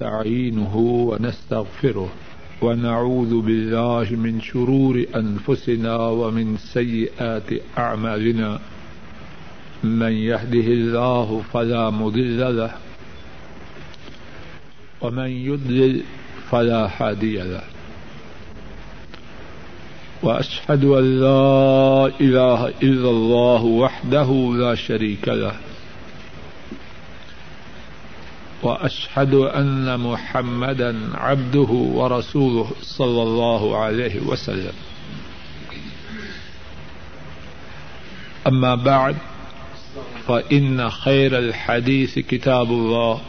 نستعينه ونستغفره ونعوذ بالله من شرور أنفسنا ومن سيئات أعمالنا من يهده الله فلا مضل له ومن يضلل فلا هادي له وأشهد أن لا إله إلا الله وحده لا شريك له وأشهد أن محمدا عبده ورسوله صلى الله عليه وسلم أما بعد فإن خير الحديث كتاب الله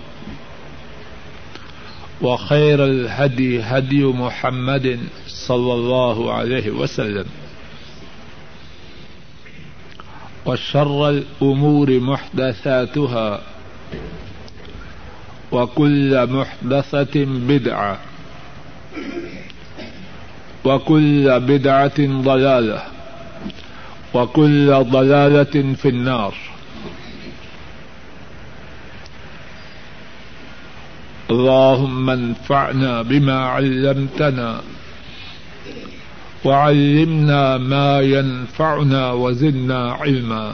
وخير الهدي هدي محمد صلى الله عليه وسلم وشر الأمور محدثاتها وكل محدثة بدعة وكل بدعة ضلالة وكل ضلالة في النار. اللهم انفعنا بما علمتنا وعلمنا ما ينفعنا وزدنا علما.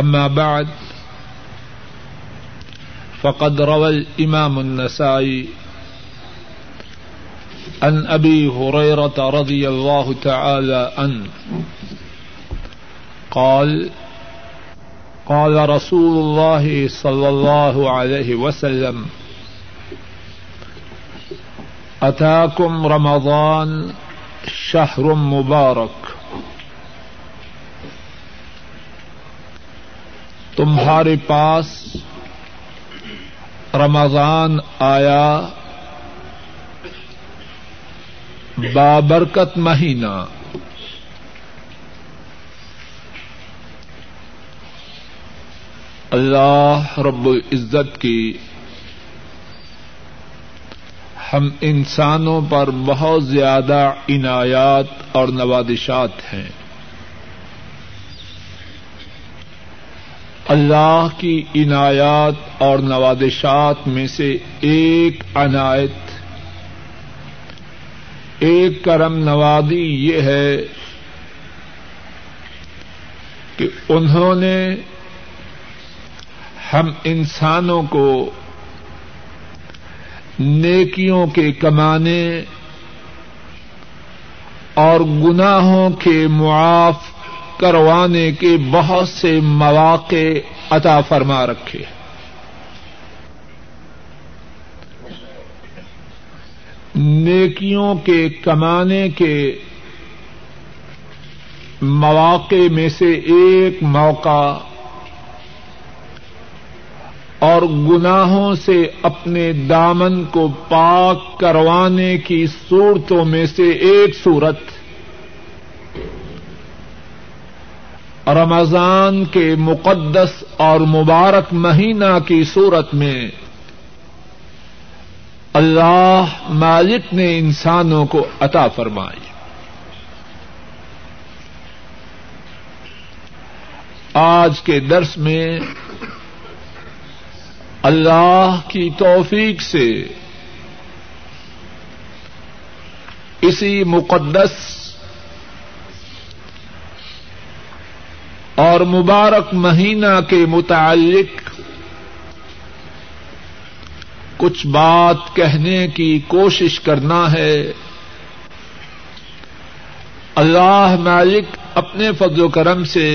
اما بعد فقد روى الامام النسائي عن ابي هريرة رضي الله تعالى عنه قال قال رسول الله صلى الله عليه وسلم اتاكم رمضان شهر مبارك، تمہارے پاس رمضان آیا، بابرکت مہینہ، اللہ رب العزت کی ہم انسانوں پر بہت زیادہ عنایات اور نوازشات ہیں. اللہ کی عنایات اور نوازشات میں سے ایک عنایت، ایک کرم نوازی یہ ہے کہ انہوں نے ہم انسانوں کو نیکیوں کے کمانے اور گناہوں کے معاف کروانے کے بہت سے مواقع عطا فرما رکھے. نیکیوں کے کمانے کے مواقع میں سے ایک موقع اور گناہوں سے اپنے دامن کو پاک کروانے کی صورتوں میں سے ایک صورت رمضان کے مقدس اور مبارک مہینہ کی صورت میں اللہ مالک نے انسانوں کو عطا فرمائی. آج کے درس میں اللہ کی توفیق سے اسی مقدس اور مبارک مہینہ کے متعلق کچھ بات کہنے کی کوشش کرنا ہے. اللہ مالک اپنے فضل و کرم سے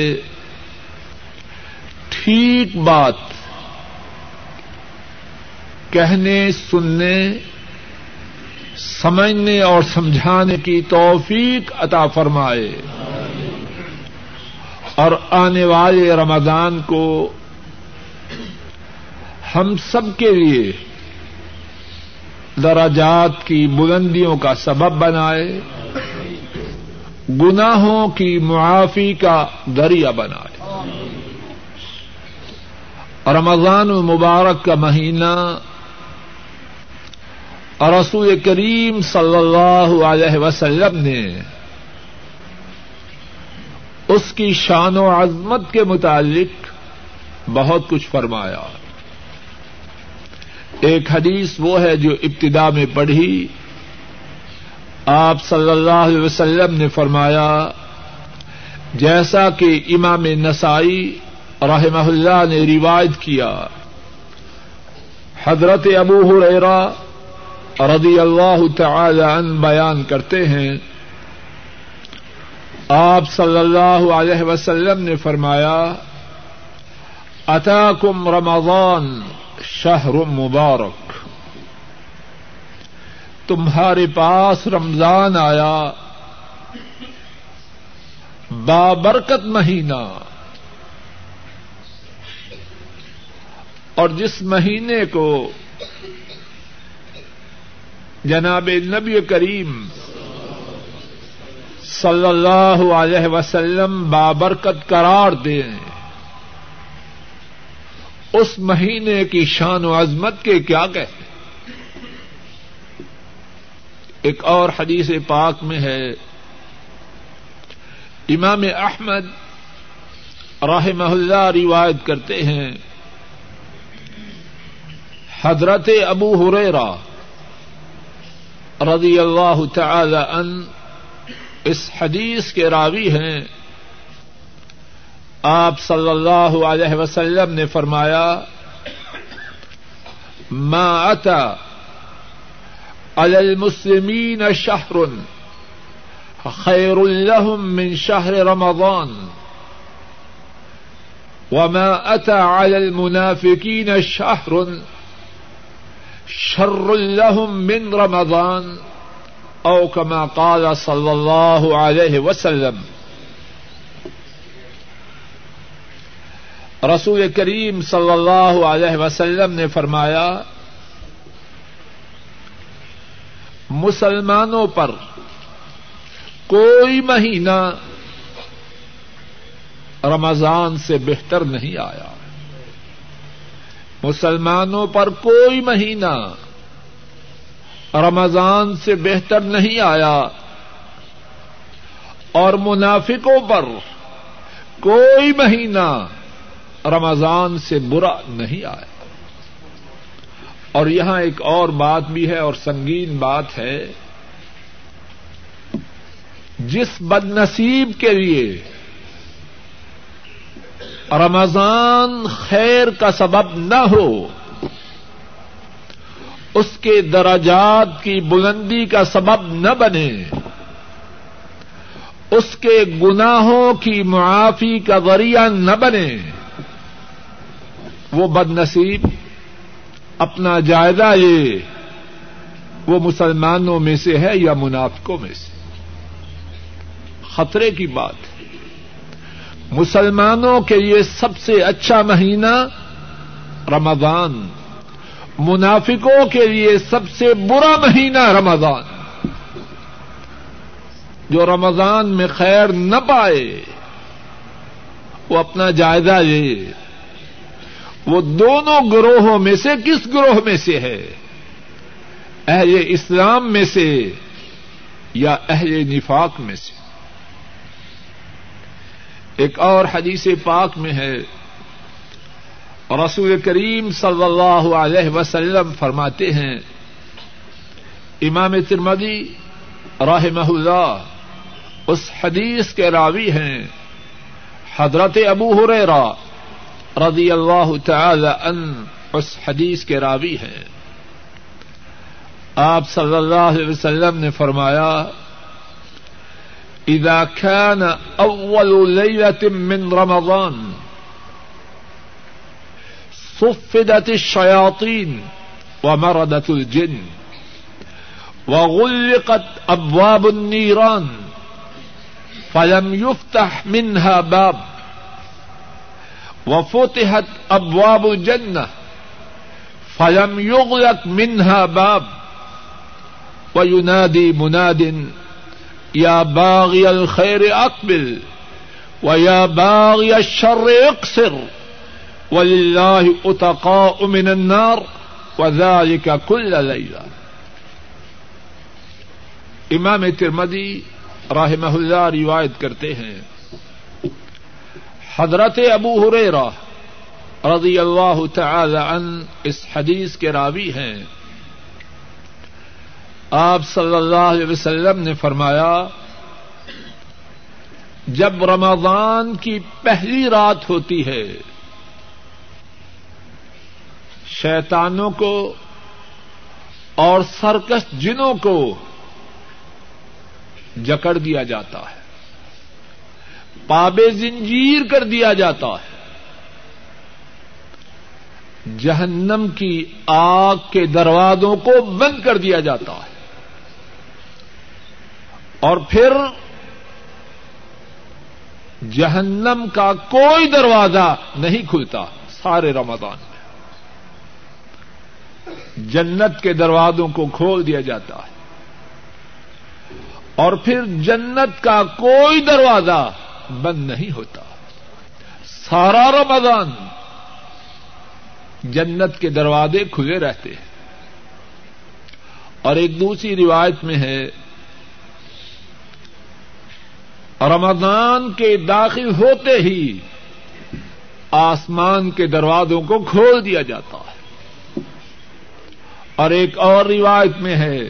ٹھیک بات کہنے، سننے، سمجھنے اور سمجھانے کی توفیق عطا فرمائے اور آنے والے رمضان کو ہم سب کے لیے درجات کی بلندیوں کا سبب بنائے، گناہوں کی معافی کا ذریعہ بنائے۔ رمضان مبارک کا مہینہ رسول کریم صلی اللہ علیہ وسلم نے اس کی شان و عظمت کے متعلق بہت کچھ فرمایا۔ ایک حدیث وہ ہے جو ابتدا میں پڑھی، آپ صلی اللہ علیہ وسلم نے فرمایا، جیسا کہ امام نسائی رحمہ اللہ نے روایت کیا، حضرت ابو ہریرہ رضی اللہ تعالی عنہ بیان کرتے ہیں، آپ صلی اللہ علیہ وسلم نے فرمایا، اتاکم رمضان شہر مبارک، تمہارے پاس رمضان آیا، بابرکت مہینہ، اور جس مہینے کو جناب نبی کریم صلی اللہ علیہ وسلم بابرکت قرار دیں، اس مہینے کی شان و عظمت کے کیا کہتے ہیں۔ ایک اور حدیث پاک میں ہے، امام احمد رحمہ اللہ روایت کرتے ہیں، حضرت ابو ہریرہ رضی اللہ تعالی عنہ اس حدیث کے راوی ہیں، آپ صلی اللہ علیہ وسلم نے فرمایا، ما اتا علی المسلمین شہر خیر لهم من شہر رمضان وما اتا علی المنافقین شہر شر لهم من رمضان او كما قال صلی اللہ علیہ وسلم۔ رسول کریم صلی اللہ علیہ وسلم نے فرمایا، مسلمانوں پر کوئی مہینہ رمضان سے بہتر نہیں آیا، مسلمانوں پر کوئی مہینہ رمضان سے بہتر نہیں آیا، اور منافقوں پر کوئی مہینہ رمضان سے برا نہیں آیا۔ اور یہاں ایک اور بات بھی ہے اور سنگین بات ہے، جس بد نصیب کے لیے رمضان خیر کا سبب نہ ہو، اس کے درجات کی بلندی کا سبب نہ بنے، اس کے گناہوں کی معافی کا ذریعہ نہ بنے، وہ بد نصیب اپنا جائزہ لے وہ مسلمانوں میں سے ہے یا منافقوں میں سے۔ خطرے کی بات ہے، مسلمانوں کے لیے سب سے اچھا مہینہ رمضان، منافقوں کے لیے سب سے برا مہینہ رمضان۔ جو رمضان میں خیر نہ پائے وہ اپنا جائزہ لے وہ دونوں گروہوں میں سے کس گروہ میں سے ہے، اہل اسلام میں سے یا اہل نفاق میں سے۔ ایک اور حدیث پاک میں ہے، رسول کریم صلی اللہ علیہ وسلم فرماتے ہیں، امام ترمذی رحمہ اللہ اس حدیث کے راوی ہیں، حضرت ابو ہریرہ رضی اللہ تعالی عنہ اس حدیث کے راوی ہیں، آپ صلی اللہ علیہ وسلم نے فرمایا، اذا كان اول ليله من رمضان صفدت الشياطين ومردت الجن وغلقت ابواب النيران فلم يفتح منها باب وفتحت ابواب الجنہ فلم یغلق منہا باب وینادی مناد یا باغی الخیر اقبل ویا باغی الشر اقصر وللہ اتقاء من النار وذالک کل لیلہ. امام ترمذی رحمہ اللہ روایت کرتے ہیں حضرت ابو ہریرہ رضی اللہ تعالی عنہ اس حدیث کے راوی ہیں. آپ صلی اللہ علیہ وسلم نے فرمایا جب رمضان کی پہلی رات ہوتی ہے شیطانوں کو اور سرکش جنوں کو جکڑ دیا جاتا ہے، پابے زنجیر کر دیا جاتا ہے، جہنم کی آگ کے دروازوں کو بند کر دیا جاتا ہے، اور پھر جہنم کا کوئی دروازہ نہیں کھلتا سارے رمضان میں، جنت کے دروازوں کو کھول دیا جاتا ہے، اور پھر جنت کا کوئی دروازہ بند نہیں ہوتا، سارا رمضان جنت کے دروازے کھلے رہتے ہیں. اور ایک دوسری روایت میں ہے رمضان کے داخل ہوتے ہی آسمان کے دروازوں کو کھول دیا جاتا ہے. اور ایک اور روایت میں ہے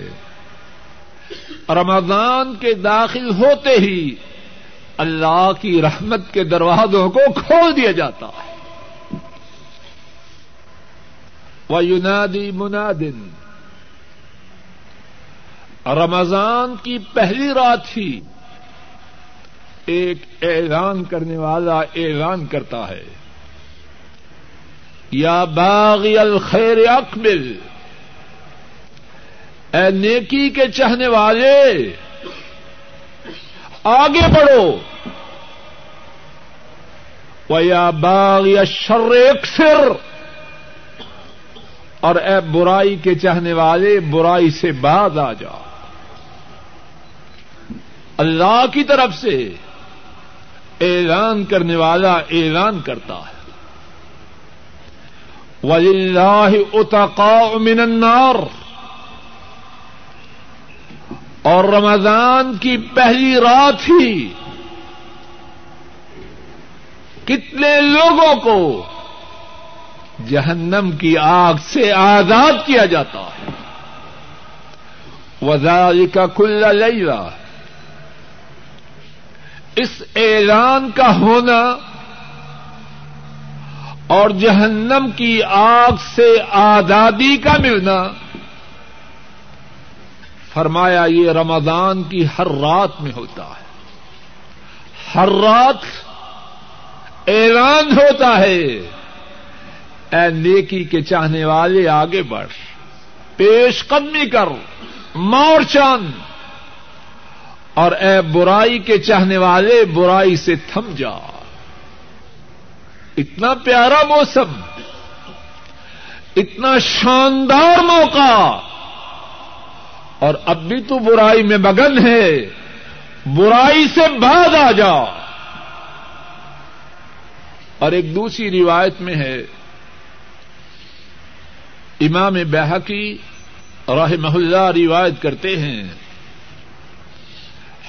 رمضان کے داخل ہوتے ہی اللہ کی رحمت کے دروازوں کو کھول دیا جاتا ہے. وَيُنَادِي مُنَادٍ، رمضان کی پہلی رات ہی ایک اعلان کرنے والا اعلان کرتا ہے یا باغی الخیر اقبل، اے نیکی کے چاہنے والے آگے بڑھو، وَيَا بَاغِيَ الشَّرِّ اقْصِرْ، اور اے برائی کے چاہنے والے برائی سے باز آ جا. اللہ کی طرف سے اعلان کرنے والا اعلان کرتا ہے. وَلِلَّهِ اتَقَاءُ مِنَ النَّارِ، اور رمضان کی پہلی رات ہی کتنے لوگوں کو جہنم کی آگ سے آزاد کیا جاتا ہے. وَذَلِكَ كُلَّ لَيْلَةٍ، اس اعلان کا ہونا اور جہنم کی آگ سے آزادی کا ملنا، فرمایا یہ رمضان کی ہر رات میں ہوتا ہے، ہر رات اعلان ہوتا ہے اے نیکی کے چاہنے والے آگے بڑھ، پیش قدمی کر مورچان، اور اے برائی کے چاہنے والے برائی سے تھم جا. اتنا پیارا موسم، اتنا شاندار موقع، اور اب بھی تو برائی میں مگن ہے، برائی سے باز آ جا. اور ایک دوسری روایت میں ہے امام بہقی رحمہ اللہ روایت کرتے ہیں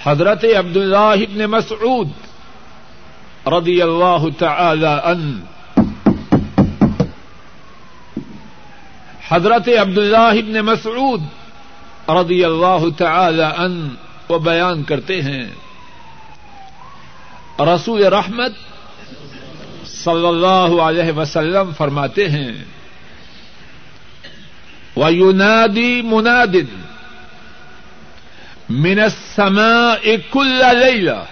حضرت عبداللہ ابن مسعود رضی اللہ تعالی عنہ، حضرت عبداللہ ابن مسعود رضی اللہ تعالی عنہ وہ بیان کرتے ہیں رسول رحمت صلی اللہ علیہ وسلم فرماتے ہیں وَيُنَادِي مُنَادٍ مِنَ السَّمَاءِ كُلَّ لَيْلَةٍ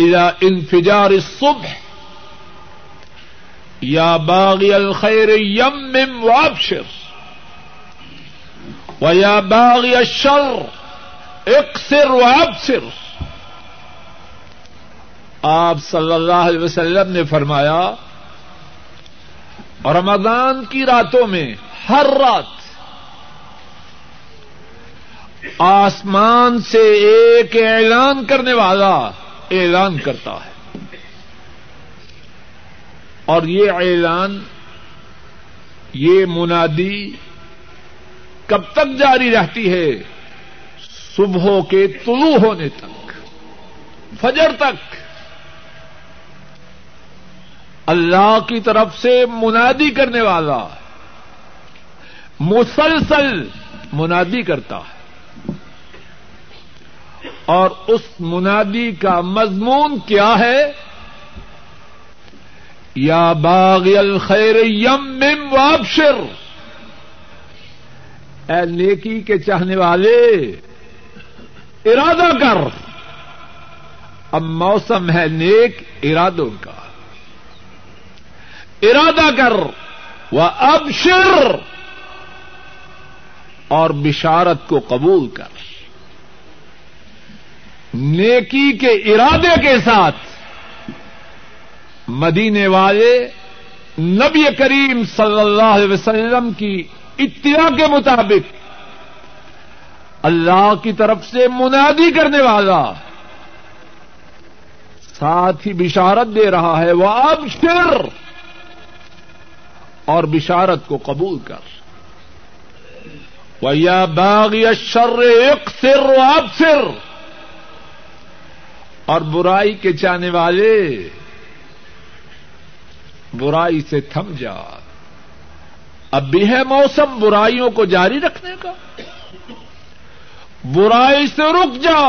إِلَى انفجارِ الصُّبْحِ يَا بَاغِيَ الْخَيْرِ يَمِّمْ وَأَبْشِرْ وَيَا بَاغِيَ الشَّرِّ اقْصِرْ وَأَبْصِرْ. آپ صلی اللہ علیہ وسلم نے فرمایا رمضان کی راتوں میں ہر رات آسمان سے ایک اعلان کرنے والا اعلان کرتا ہے، اور یہ اعلان، یہ منادی کب تک جاری رہتی ہے؟ صبح کے طلوع ہونے تک، فجر تک اللہ کی طرف سے منادی کرنے والا مسلسل منادی کرتا ہے، اور اس منادی کا مضمون کیا ہے؟ یا باغی الخیر یمم وابشر، اے نیکی کے چاہنے والے ارادہ کر، اب موسم ہے نیک ارادوں کا، ارادہ کر، وابشر، اور بشارت کو قبول کر، نیکی کے ارادے کے ساتھ مدینے والے نبی کریم صلی اللہ علیہ وسلم کی اتباع کے مطابق اللہ کی طرف سے منادی کرنے والا ساتھ ہی بشارت دے رہا ہے، وابشر، اور بشارت کو قبول کر، وَيَا بَاغِيَ الشَّرِّ اقْصِرْ وَأَبْصِرْ، اور برائی کے چاہنے والے برائی سے تھم جا، اب بھی ہے موسم برائیوں کو جاری رکھنے کا، برائی سے رک جا،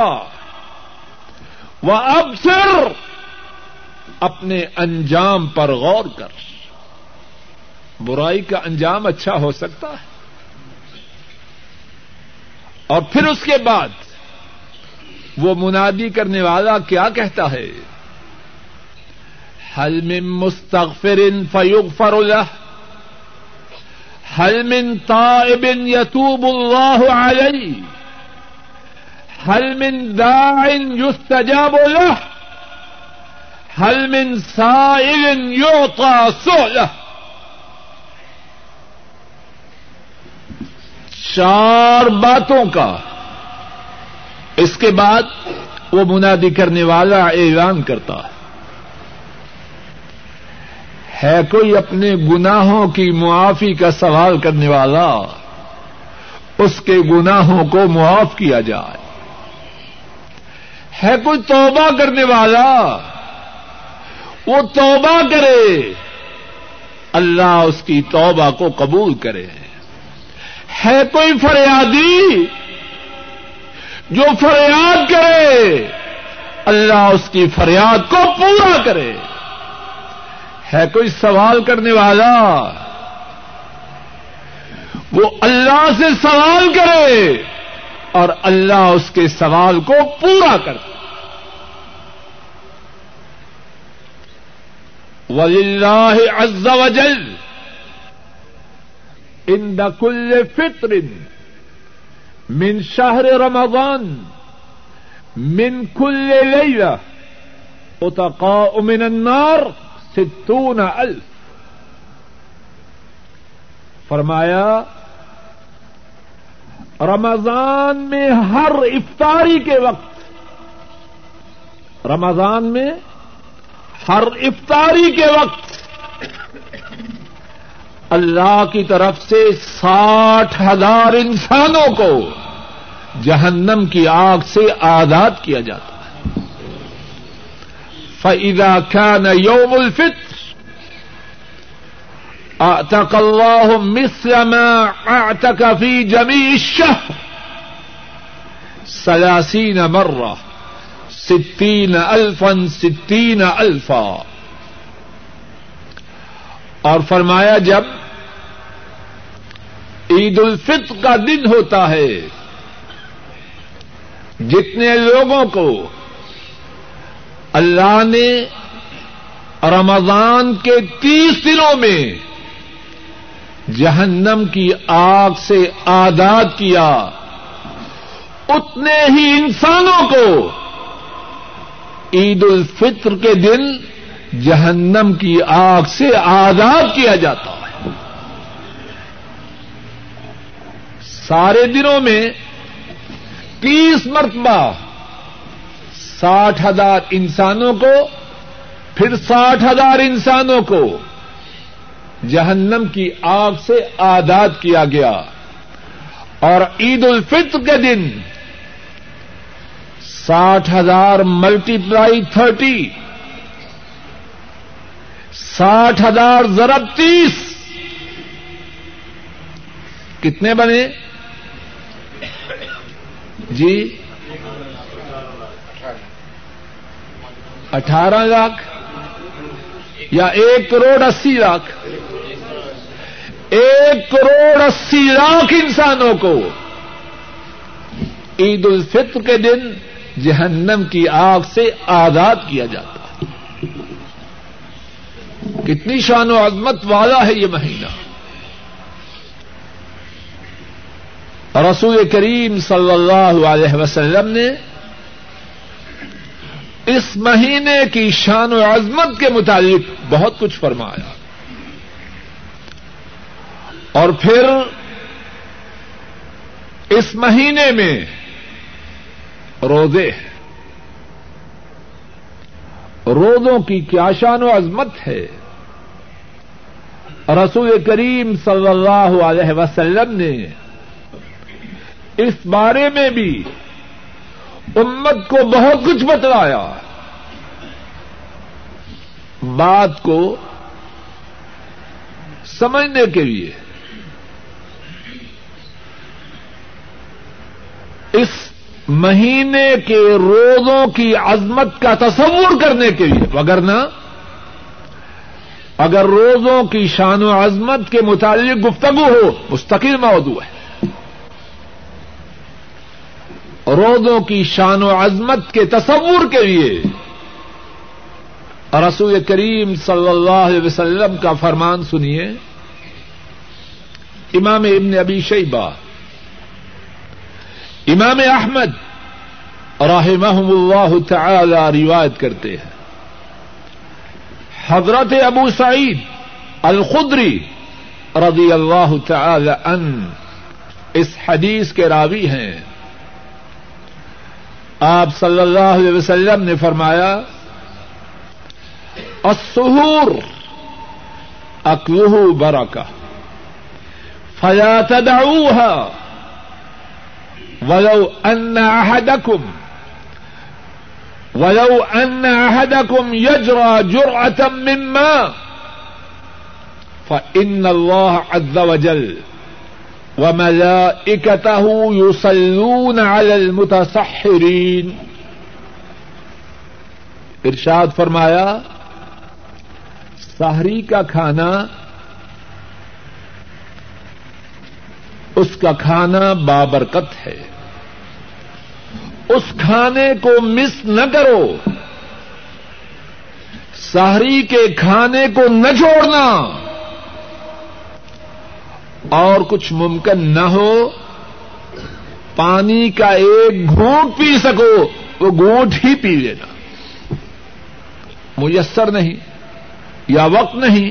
وَأَبْصِرْ، اپنے انجام پر غور کر، برائی کا انجام اچھا ہو سکتا ہے، اور پھر اس کے بعد وہ منادی کرنے والا کیا کہتا ہے؟ هل من مستغفر فیغفر له، هل من تائب یتوب اللہ علیہ، هل من داع یستجاب له، هل من سائل یعطی سؤلہ، چار باتوں کا اس کے بعد وہ منادی کرنے والا اعلان کرتا ہے کوئی اپنے گناہوں کی معافی کا سوال کرنے والا، اس کے گناہوں کو معاف کیا جائے، ہے کوئی توبہ کرنے والا وہ توبہ کرے، اللہ اس کی توبہ کو قبول کرے، ہے کوئی فریادی جو فریاد کرے، اللہ اس کی فریاد کو پورا کرے، ہے کوئی سوال کرنے والا وہ اللہ سے سوال کرے، اور اللہ اس کے سوال کو پورا کرے، وَلِلَّهِ عَزَّ وَجَلَّ عند كل فطر من شهر رمضان من كل ليلة اتقاء من النار 60,000، فرمایا رمضان میں ہر افطاری کے وقت، رمضان میں ہر افطاری کے وقت اللہ کی طرف سے 60,000 انسانوں کو جہنم کی آگ سے آزاد کیا جاتا ہے، فَإِذَا كَانَ يَوْمُ الْفِطْرِ أَعْتَقَ اللَّهُ مِثْلَ مَا أَعْتَقَ فِي جَمِيعِ الشَّهْرِ 30 مرة 60,000 اور فرمایا جب عید الفطر کا دن ہوتا ہے جتنے لوگوں کو اللہ نے رمضان کے 30 دنوں میں جہنم کی آگ سے آزاد کیا، اتنے ہی انسانوں کو عید الفطر کے دن جہنم کی آگ سے آزاد کیا جاتا ہے. سارے دنوں میں 30 مرتبہ 60,000 انسانوں کو پھر 60,000 انسانوں کو جہنم کی آگ سے آزاد کیا گیا, اور عید الفطر کے دن 60,000 ملٹیپلائی 30, 60,000 ضرب 30 کتنے بنے جی؟ 18 لاکھ یا 1,80,00,000. 1,80,00,000 انسانوں کو عید الفطر کے دن جہنم کی آگ سے آزاد کیا جاتا. کتنی شان و عظمت والا ہے یہ مہینہ. رسول کریم صلی اللہ علیہ وسلم نے اس مہینے کی شان و عظمت کے متعلق بہت کچھ فرمایا, اور پھر اس مہینے میں روزے ہیں. روزوں کی کیا شان و عظمت ہے. رسول کریم صلی اللہ علیہ وسلم نے اس بارے میں بھی امت کو بہت کچھ بتلایا. بات کو سمجھنے کے لیے اس مہینے کے روزوں کی عظمت کا تصور کرنے کے لیے, وگرنہ اگر روزوں کی شان و عظمت کے متعلق گفتگو ہو مستقل موضوع ہے. روزوں کی شان و عظمت کے تصور کے لیے رسول کریم صلی اللہ علیہ وسلم کا فرمان سنیے. امام ابن ابی شیبہ, امام احمد رحمہم اللہ تعالی روایت کرتے ہیں, حضرت ابو سعید الخدری رضی اللہ تعالی عنہ اس حدیث کے راوی ہیں. آپ صلی اللہ علیہ وسلم نے فرمایا, السحور اکلہ برکۃ فلا تدعوها ولو ان احدکم یجرا جرعة من ماء فإن اللہ عز وجل وملائکتہ یصلون علی المتسحرین. ارشاد فرمایا, سحری کا کھانا, اس کا کھانا بابرکت ہے. اس کھانے کو مس نہ کرو, سحری کے کھانے کو نہ چھوڑنا, اور کچھ ممکن نہ ہو پانی کا ایک گھونٹ پی سکو وہ گھونٹ ہی پی لینا. میسر نہیں یا وقت نہیں,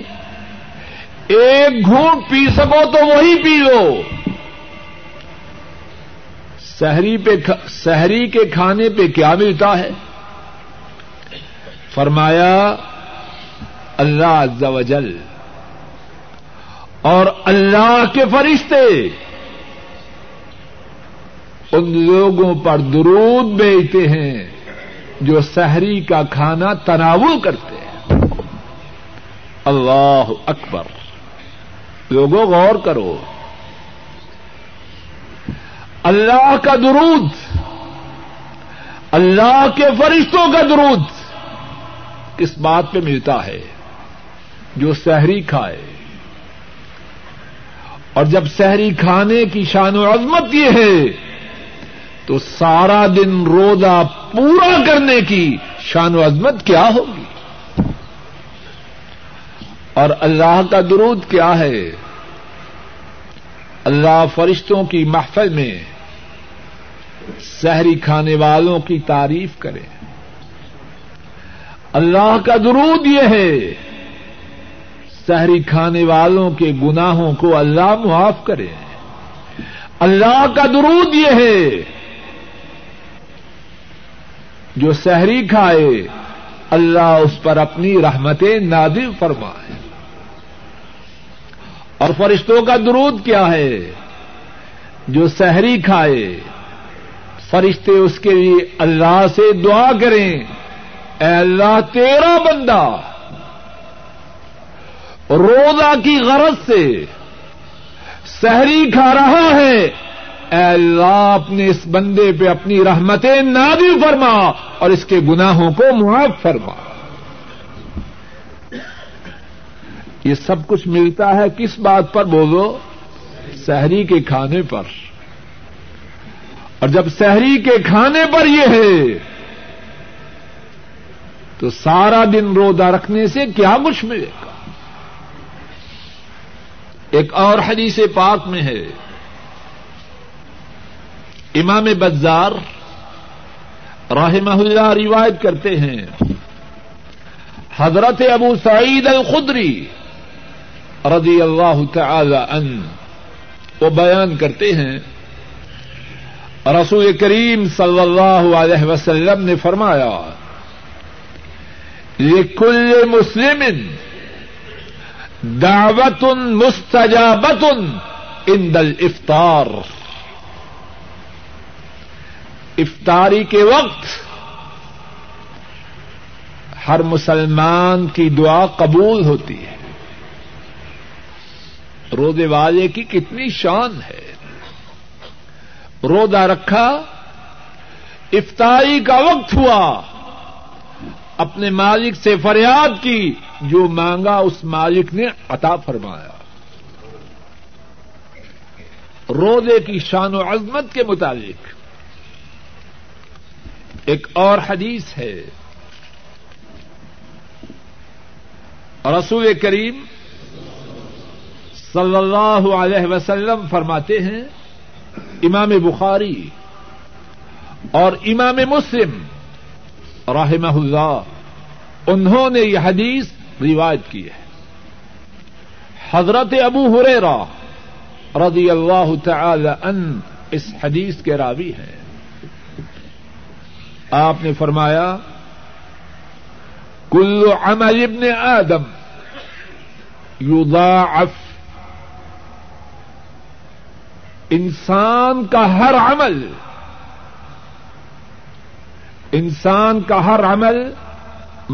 ایک گھونٹ پی سکو تو وہی پی لو. سحری کے کھانے پہ کیا ملتا ہے؟ فرمایا اللہ عز و جل اور اللہ کے فرشتے ان لوگوں پر درود بھیجتے ہیں جو سحری کا کھانا تناول کرتے ہیں. اللہ اکبر. لوگوں غور کرو, اللہ کا درود, اللہ کے فرشتوں کا درود کس بات پہ ملتا ہے؟ جو سحری کھائے. اور جب سحری کھانے کی شان و عظمت یہ ہے تو سارا دن روزہ پورا کرنے کی شان و عظمت کیا ہوگی؟ اور اللہ کا درود کیا ہے؟ اللہ فرشتوں کی محفل میں سحری کھانے والوں کی تعریف کرے, اللہ کا درود یہ ہے سحری کھانے والوں کے گناہوں کو اللہ معاف کرے. اللہ کا درود یہ ہے جو سحری کھائے اللہ اس پر اپنی رحمتیں نازل فرمائے. اور فرشتوں کا درود کیا ہے؟ جو سحری کھائے فرشتے اس کے لیے اللہ سے دعا کریں اے اللہ تیرا بندہ روزہ کی غرض سے سحری کھا رہا ہے، اے اللہ اپنے اس بندے پہ اپنی رحمتیں نازل فرما اور اس کے گناہوں کو معاف فرما. یہ سب کچھ ملتا ہے کس بات پر؟ بولو سحری کے کھانے پر. اور جب سحری کے کھانے پر یہ ہے تو سارا دن روزہ رکھنے سے کیا کچھ ملے گا. ایک اور حدیث پاک میں ہے امام بزار رحمہ اللہ روایت کرتے ہیں حضرت ابو سعید الخدری رضی اللہ تعالی عنہ وہ بیان کرتے ہیں رسول کریم صلی اللہ علیہ وسلم نے فرمایا لکل مسلم دعوت مستجابت عند الافطار، افطاری کے وقت ہر مسلمان کی دعا قبول ہوتی ہے. روزے والے کی کتنی شان ہے، روزہ رکھا، افطاری کا وقت ہوا، اپنے مالک سے فریاد کی، جو مانگا اس مالک نے عطا فرمایا. روزے کی شان و عظمت کے متعلق ایک اور حدیث ہے رسول کریم صلی اللہ علیہ وسلم فرماتے ہیں امام بخاری اور امام مسلم رحمہ اللہ انہوں نے یہ حدیث روایت کی ہے حضرت ابو ہریرہ رضی اللہ تعالی عنہ اس حدیث کے راوی ہیں. آپ نے فرمایا کل عمل ابن آدم یضاعف، انسان کا ہر عمل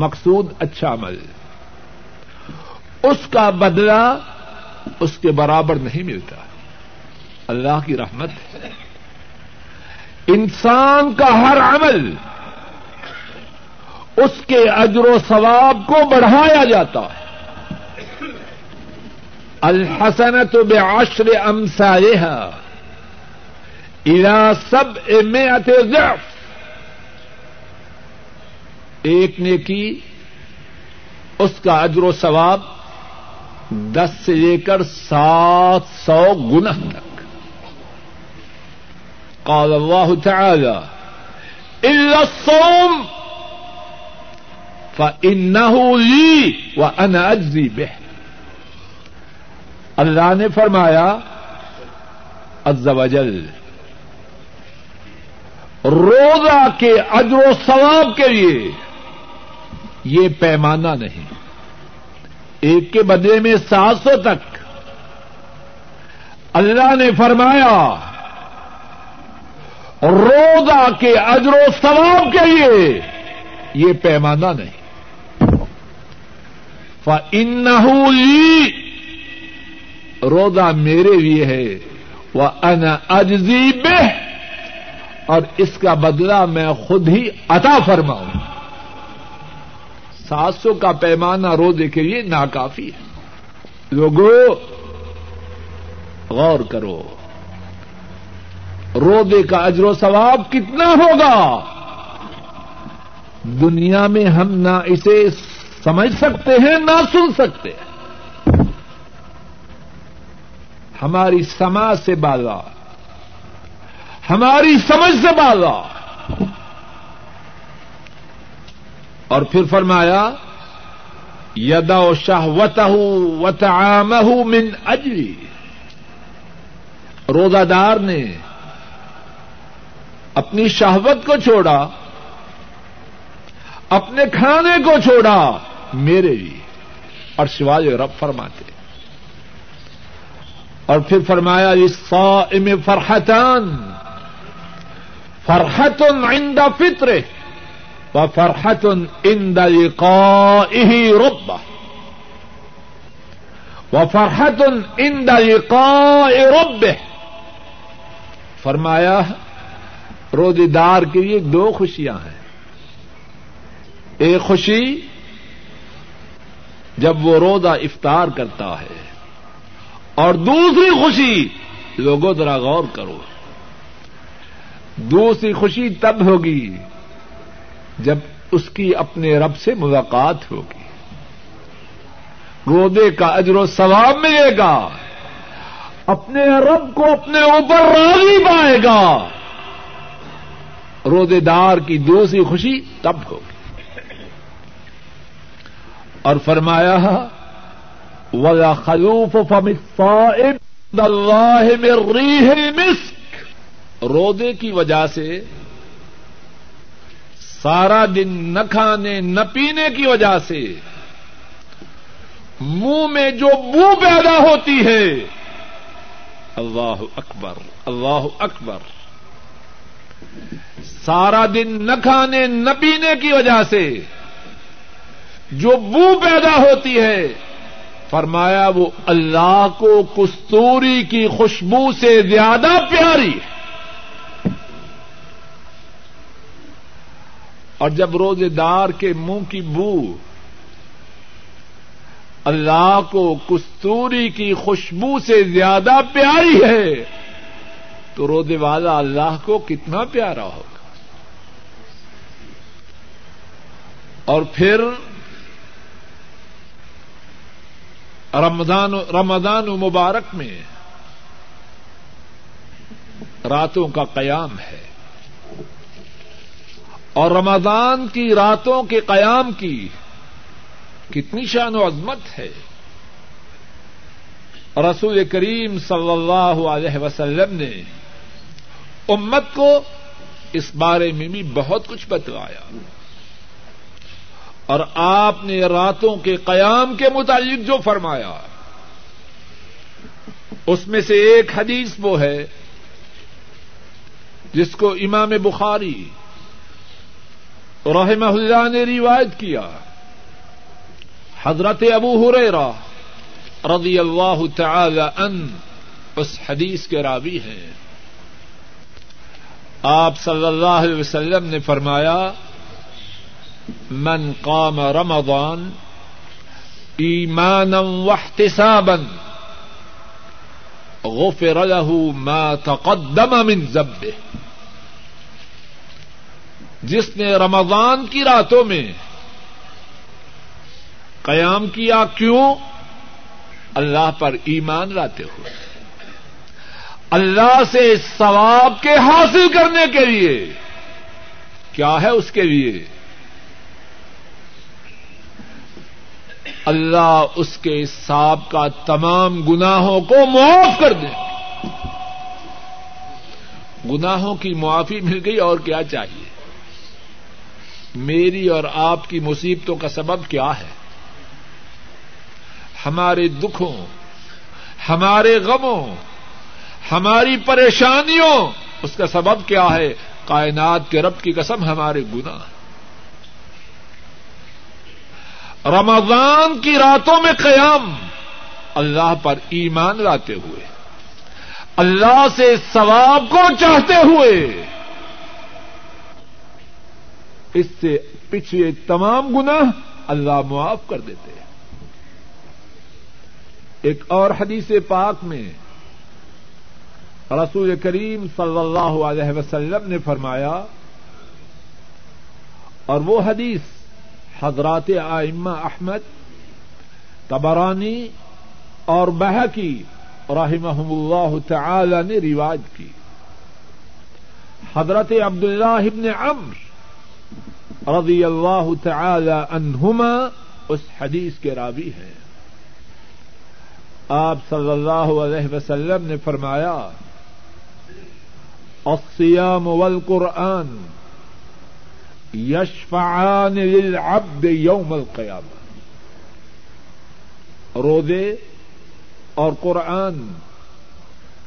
مقصود اچھا عمل، اس کا بدلہ اس کے برابر نہیں ملتا. اللہ کی رحمت ہے، انسان کا ہر عمل اس کے اجر و ثواب کو بڑھایا جاتا ہے. الحسنۃ بعشر امثالها الی 700 ضعف، ایک نیکی اس کا اجر و ثواب 10 سے لے کر 700 گنا تک. قال اللہ تعالی الا الصوم فانه لی وانا اجزی به. اللہ نے فرمایا عز وجل روزہ کے اجر و ثواب کے لیے یہ پیمانہ نہیں، ایک کے بدلے میں 700 تک. اللہ نے فرمایا روزہ کے اجر و ثواب کے لیے یہ پیمانہ نہیں، فَإِنَّهُ لِي، روزہ میرے لیے ہے، وَأَنَا أَجْزِي بِهِ، اور اس کا بدلہ میں خود ہی عطا فرماؤں. 700 کا پیمانہ روزے کے لیے ناکافی ہے. لوگوں غور کرو روزے کا اجر و ثواب کتنا ہوگا. دنیا میں ہم نہ اسے سمجھ سکتے ہیں نہ سن سکتے ہیں، ہماری سماع سے بالا، ہماری سمجھ سے بالا. اور پھر فرمایا یدع شہوتہ وطعامہ من اجلی، روزہ دار نے اپنی شہوت کو چھوڑا، اپنے کھانے کو چھوڑا میرے لیے، اور سوائے رب فرماتے. اور پھر فرمایا للصائم فرحتان، فرحت عند فطرہ وفرحت عند لقائہ ربہ وفرحت عند لقاء ربہ. فرمایا روزے دار کے لیے دو خوشیاں ہیں، ایک خوشی جب وہ روزہ افطار کرتا ہے، اور دوسری خوشی، لوگوں ذرا غور کرو، دوسری خوشی تب ہوگی جب اس کی اپنے رب سے ملاقات ہوگی، روزے کا اجر و ثواب ملے گا، اپنے رب کو اپنے اوپر راضی پائے گا. روزے دار کی دوسری خوشی تب ہوگی. اور فرمایا وَلَا خَلُوفُ فَمِ الصَّائِمِ عِنْدَ اللَّهِ مِنْ رِيحِ الْمِسْكِ، روزے کی وجہ سے، سارا دن نہ کھانے نہ پینے کی وجہ سے منہ میں جو بو پیدا ہوتی ہے، اللہ اکبر اللہ اکبر، سارا دن نہ کھانے نہ پینے کی وجہ سے جو بو پیدا ہوتی ہے، فرمایا وہ اللہ کو کستوری کی خوشبو سے زیادہ پیاری ہے. اور جب روزے دار کے منہ کی بو اللہ کو کستوری کی خوشبو سے زیادہ پیاری ہے تو روزے والا اللہ کو کتنا پیارا ہوگا. اور پھر رمضان مبارک میں راتوں کا قیام ہے، اور رمضان کی راتوں کے قیام کی کتنی شان و عظمت ہے. رسول کریم صلی اللہ علیہ وسلم نے امت کو اس بارے میں بھی بہت کچھ بتلایا، اور آپ نے راتوں کے قیام کے متعلق جو فرمایا اس میں سے ایک حدیث وہ ہے جس کو امام بخاری رحمہ اللہ نے روایت کیا، حضرت ابو ہریرہ رضی اللہ تعالی عنہ اس حدیث کے راوی ہیں. آپ صلی اللہ علیہ وسلم نے فرمایا من قام رمضان ایمانا واحتسابا غفر له ما تقدم من ذنبه، جس نے رمضان کی راتوں میں قیام کیا، کیوں؟ اللہ پر ایمان لاتے ہوئے، اللہ سے ثواب کے حاصل کرنے کے لیے. کیا ہے اس کے لیے؟ اللہ اس کے سابقہ تمام گناہوں کو معاف کر دے. گناہوں کی معافی مل گئی اور کیا چاہیے؟ میری اور آپ کی مصیبتوں کا سبب کیا ہے؟ ہمارے دکھوں، ہمارے غموں، ہماری پریشانیوں، اس کا سبب کیا ہے؟ کائنات کے رب کی قسم، ہمارے گناہ. رمضان کی راتوں میں قیام، اللہ پر ایمان لاتے ہوئے، اللہ سے ثواب کو چاہتے ہوئے، اس سے پچھلے تمام گناہ اللہ معاف کر دیتے ہیں. ایک اور حدیث پاک میں رسول کریم صلی اللہ علیہ وسلم نے فرمایا، اور وہ حدیث حضرات ائمہ احمد، طبرانی اور بہقی رحمہم اللہ تعالی نے روایت کی، حضرت عبداللہ ابن عمرو رضی اللہ تعالی عنہما اس حدیث کے راوی ہیں. آپ صلی اللہ علیہ وسلم نے فرمایا الصیام والقرآن یشفعان للعبد یوم القیامہ, روزے اور قرآن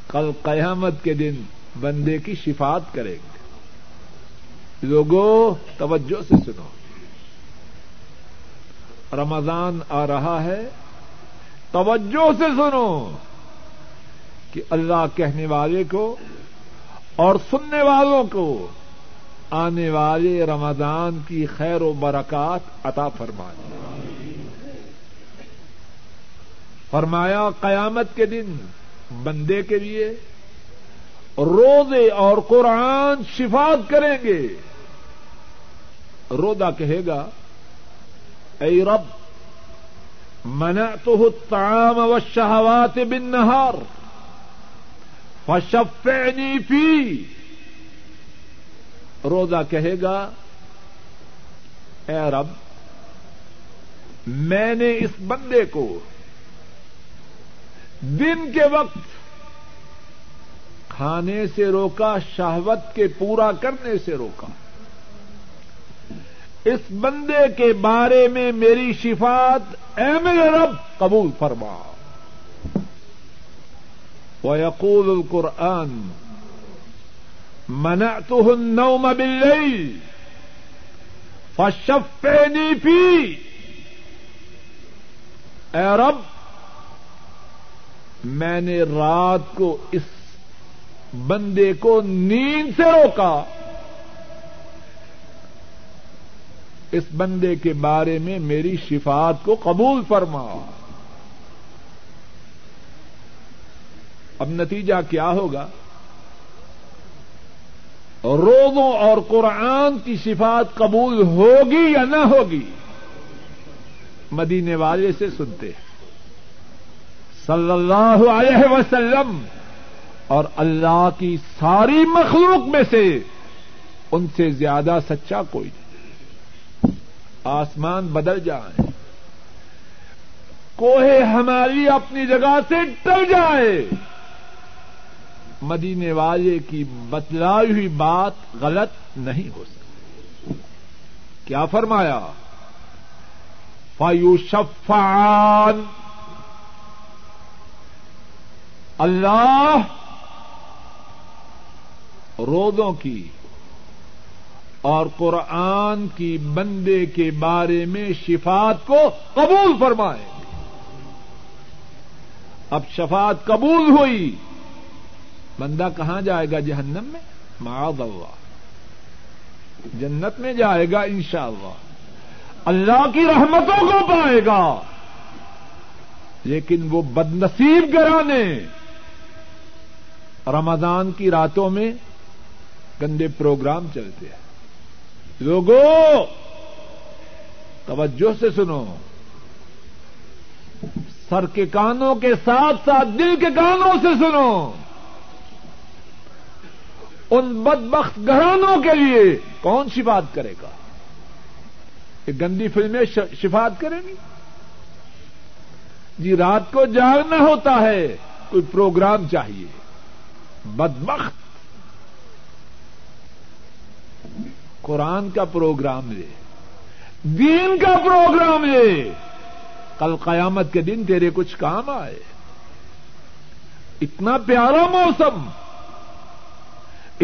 کل قیامت کے دن بندے کی شفاعت کریں گے. لوگوں توجہ سے سنو, رمضان آ رہا ہے, توجہ سے سنو کہ اللہ کہنے والے کو اور سننے والوں کو آنے والے رمضان کی خیر و برکات عطا فرمائے. فرمایا قیامت کے دن بندے کے لیے روزے اور قرآن شفاعت کریں گے. روزہ کہے گا اے رب منعته الطعام والشهوات بالنهار فشفعني فيه. روزہ کہے گا اے رب میں نے اس بندے کو دن کے وقت کھانے سے روکا, شہوت کے پورا کرنے سے روکا, اس بندے کے بارے میں میری شفاعت اے میرے رب قبول فرما. وَيَقُولُ الْقُرْآنُ مَنَعْتُهُ النَّوْمَ بِاللَّيْلِ فَشَفِّعْنِي فِيهِ, اے رب میں نے رات کو اس بندے کو نیند سے روکا, اس بندے کے بارے میں میری شفاعت کو قبول فرما. اب نتیجہ کیا ہوگا؟ روزوں اور قرآن کی شفاعت قبول ہوگی یا نہ ہوگی؟ مدینے والے سے سنتے ہیں صلی اللہ علیہ وسلم, اور اللہ کی ساری مخلوق میں سے ان سے زیادہ سچا کوئی نہیں. آسمان بدل جائیں, کوہے ہماری اپنی جگہ سے ٹل جائے, مدینے والے کی بتلائی ہوئی بات غلط نہیں ہو سکتی. کیا فرمایا؟ فَيُشَفَّعَانِ, اللہ روزوں کی اور قرآن کی بندے کے بارے میں شفاعت کو قبول فرمائے. اب شفاعت قبول ہوئی, بندہ کہاں جائے گا؟ جہنم میں؟ معاذ اللہ. جنت میں جائے گا انشاءاللہ, اللہ کی رحمتوں کو پائے گا. لیکن وہ بد نصیب گرانے رمضان کی راتوں میں گندے پروگرام چلتے ہیں. لوگوں توجہ سے سنو, سر کے کانوں کے ساتھ ساتھ دل کے کانوں سے سنو. ان بدبخت گھرانوں کے لیے کون شفاعت کرے گا؟ یہ گندی فلمیں شفاعت کریں گی جی. رات کو جاگنا ہوتا ہے, کوئی پروگرام چاہیے, بدبخت قرآن کا پروگرام لے, دین کا پروگرام لے, کل قیامت کے دن تیرے کچھ کام آئے. اتنا پیارا موسم,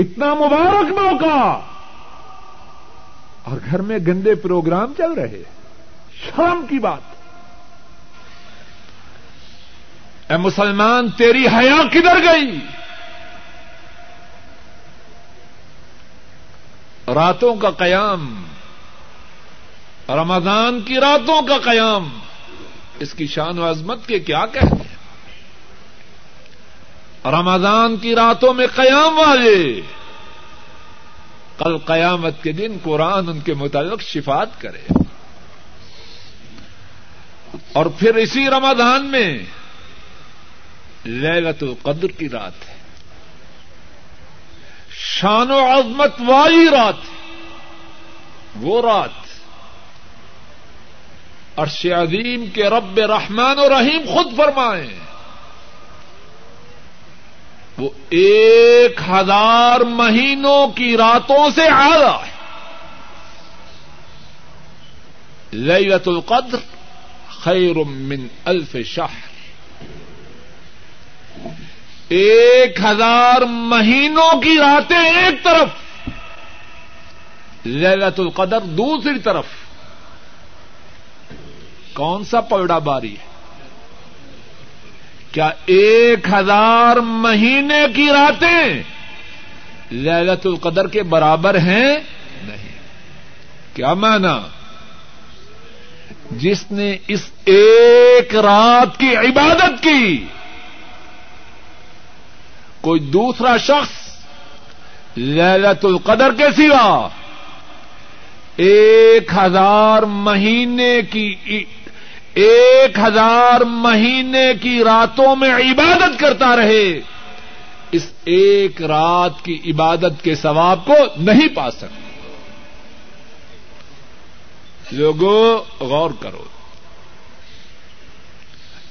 اتنا مبارک موقع, اور گھر میں گندے پروگرام چل رہے. شرم کی بات. اے مسلمان تیری حیا کدھر گئی؟ راتوں کا قیام, رمضان کی راتوں کا قیام, اس کی شان و عظمت کے کیا کہتے ہیں؟ رمضان کی راتوں میں قیام والے کل قیامت کے دن قرآن ان کے متعلق شفاعت کرے. اور پھر اسی رمضان میں لیلۃ القدر کی رات ہے, شان و عظمت والی رات ہے, وہ رات عرش عظیم کے رب رحمان و رحیم خود فرمائیں وہ 1000 مہینوں کی راتوں سے اعلیٰ ہے. لیلۃ القدر خیر من 1000 شہر. 1000 مہینوں کی راتیں ایک طرف، لیلۃ القدر دوسری طرف. کون سا پلڑا باری ہے؟ کیا 1000 مہینے کی راتیں لیلۃ القدر کے برابر ہیں؟ نہیں. کیا مانا؟ جس نے اس ایک رات کی عبادت کی، کوئی دوسرا شخص لیلۃ القدر کے سوا 1000 مہینے کی 1000 مہینے کی راتوں میں عبادت کرتا رہے، اس ایک رات کی عبادت کے ثواب کو نہیں پا سکتا. لوگوں غور کرو،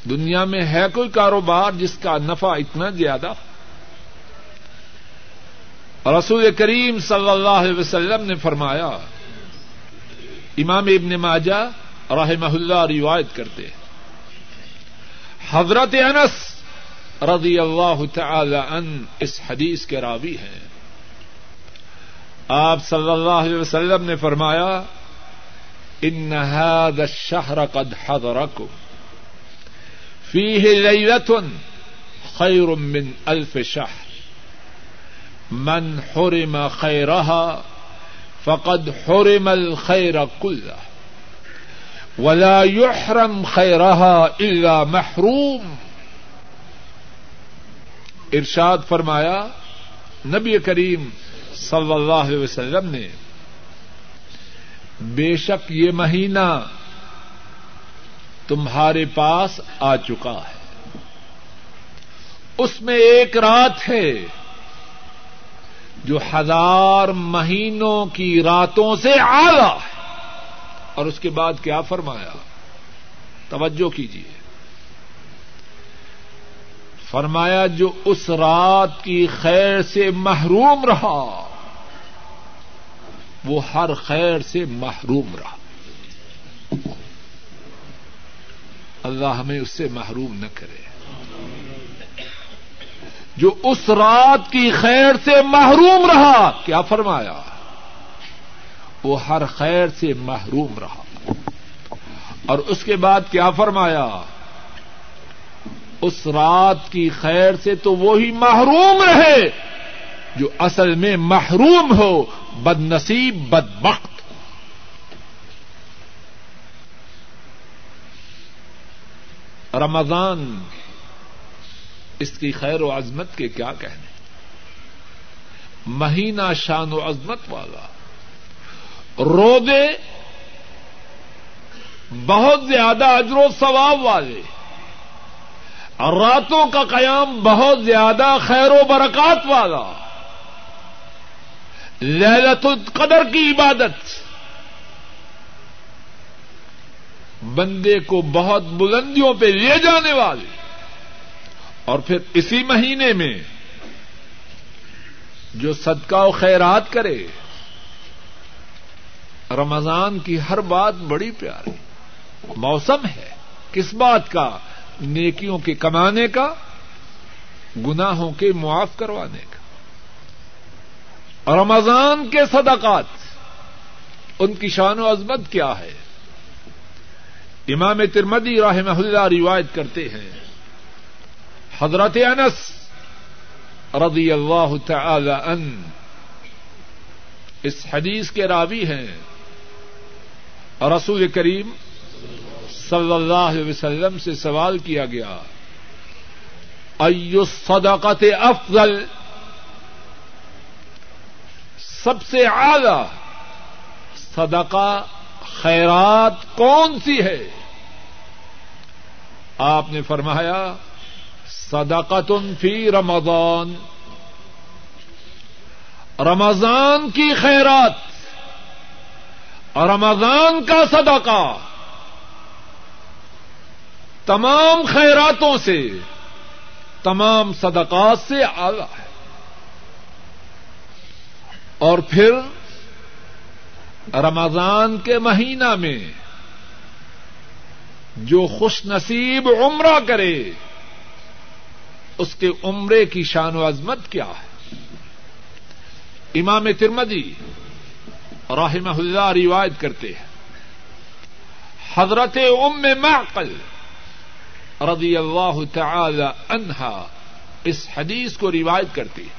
دنیا میں ہے کوئی کاروبار جس کا نفع اتنا زیادہ؟ رسول کریم صلی اللہ علیہ وسلم نے فرمایا، امام ابن ماجہ رحمہ اللہ روایت کرتے، حضرت انس رضی اللہ تعالی عنہ اس حدیث کے راوی ہیں، آپ صلی اللہ علیہ وسلم نے فرمایا، ان هذا الشهر قد حضركم فيه ليلة خير من 1000 شهر من حرم خيرها فقد حرم الخير كله ولا يحرم خيرها إلا محروم. ارشاد فرمایا نبی کریم صلی اللہ علیہ وسلم نے، بے شک یہ مہینہ تمہارے پاس آ چکا ہے، اس میں ایک رات ہے جو 1000 مہینوں کی راتوں سے اعلیٰ ہے. اور اس کے بعد کیا فرمایا؟ توجہ کیجیے، فرمایا جو اس رات کی خیر سے محروم رہا وہ ہر خیر سے محروم رہا. اللہ ہمیں اس سے محروم نہ کرے. جو اس رات کی خیر سے محروم رہا، کیا فرمایا؟ وہ ہر خیر سے محروم رہا. اور اس کے بعد کیا فرمایا؟ اس رات کی خیر سے تو وہی محروم رہے جو اصل میں محروم ہو، بد نصیب، بدبخت. رمضان، اس کی خیر و عظمت کے کیا کہنے، مہینہ شان و عظمت والا. روزے بہت زیادہ اجر و ثواب والے، راتوں کا قیام بہت زیادہ خیر و برکات والا، لیلۃ القدر کی عبادت بندے کو بہت بلندیوں پہ لے جانے والے. اور پھر اسی مہینے میں جو صدقہ و خیرات کرے، رمضان کی ہر بات بڑی پیاری. موسم ہے کس بات کا؟ نیکیوں کے کمانے کا، گناہوں کے معاف کروانے کا. رمضان کے صدقات، ان کی شان و عظمت کیا ہے؟ امام ترمذی رحمہ اللہ روایت کرتے ہیں، حضرت انس رضی اللہ تعالی عنہ اس حدیث کے راوی ہیں، رسول کریم صلی اللہ علیہ وسلم سے سوال کیا گیا، ای الصدقۃ افضل، سب سے اعلیٰ صدقہ خیرات کون سی ہے؟ آپ نے فرمایا، صدقۃ فی رمضان، رمضان کی خیرات، اور رمضان کا صدقہ تمام خیراتوں سے، تمام صدقات سے اعلیٰ ہے۔ اور پھر رمضان کے مہینہ میں جو خوش نصیب عمرہ کرے اس کے عمرے کی شان و عظمت کیا ہے۔ امام ترمذی رحمہ اللہ روایت کرتے ہیں، حضرت ام معقل رضی اللہ تعالی عنہا اس حدیث کو روایت کرتی ہے،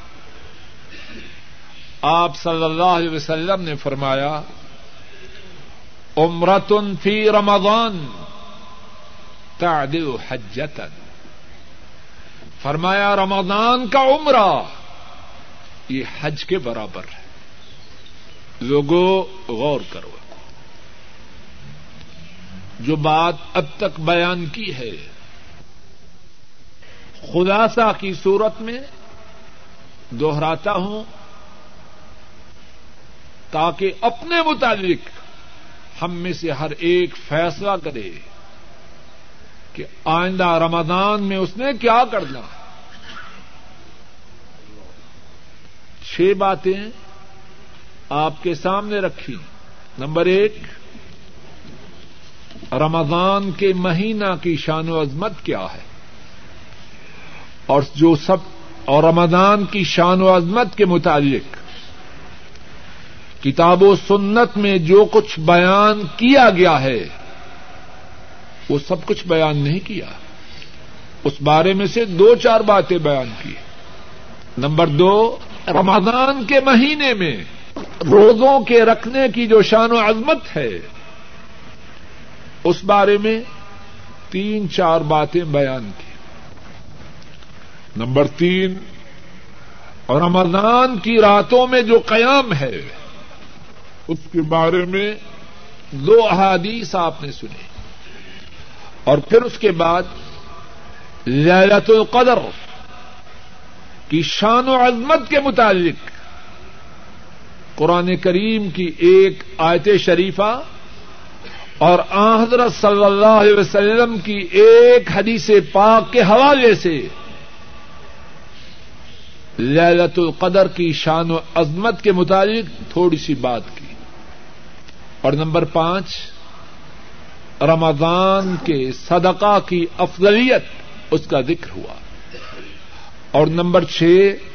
آپ صلی اللہ علیہ وسلم نے فرمایا عمرۃ فی رمضان تعدل حجۃ، فرمایا رمضان کا عمرہ یہ حج کے برابر ہے۔ لوگوں غور کرو، جو بات اب تک بیان کی ہے خلاصہ کی صورت میں دوہراتا ہوں تاکہ اپنے متعلق ہم میں سے ہر ایک فیصلہ کرے کہ آئندہ رمضان میں اس نے کیا کرنا۔ چھ باتیں آپ کے سامنے رکھی۔ نمبر ایک، رمضان کے مہینہ کی شان و عظمت کیا ہے، اور رمضان کی شان و عظمت کے متعلق کتاب و سنت میں جو کچھ بیان کیا گیا ہے وہ سب کچھ بیان نہیں کیا، اس بارے میں سے دو چار باتیں بیان کی۔ نمبر دو، رمضان کے مہینے میں روزوں کے رکھنے کی جو شان و عظمت ہے اس بارے میں تین چار باتیں بیان کی۔ نمبر تین، رمضان کی راتوں میں جو قیام ہے اس کے بارے میں دو احادیث آپ نے سنی۔ اور پھر اس کے بعد لیلۃ القدر کی شان و عظمت کے متعلق قرآن کریم کی ایک آیت شریفہ اور آن حضرت صلی اللہ علیہ وسلم کی ایک حدیث پاک کے حوالے سے لیلۃ القدر کی شان و عظمت کے متعلق تھوڑی سی بات کی۔ اور نمبر پانچ، رمضان کے صدقہ کی افضلیت، اس کا ذکر ہوا۔ اور نمبر چھ،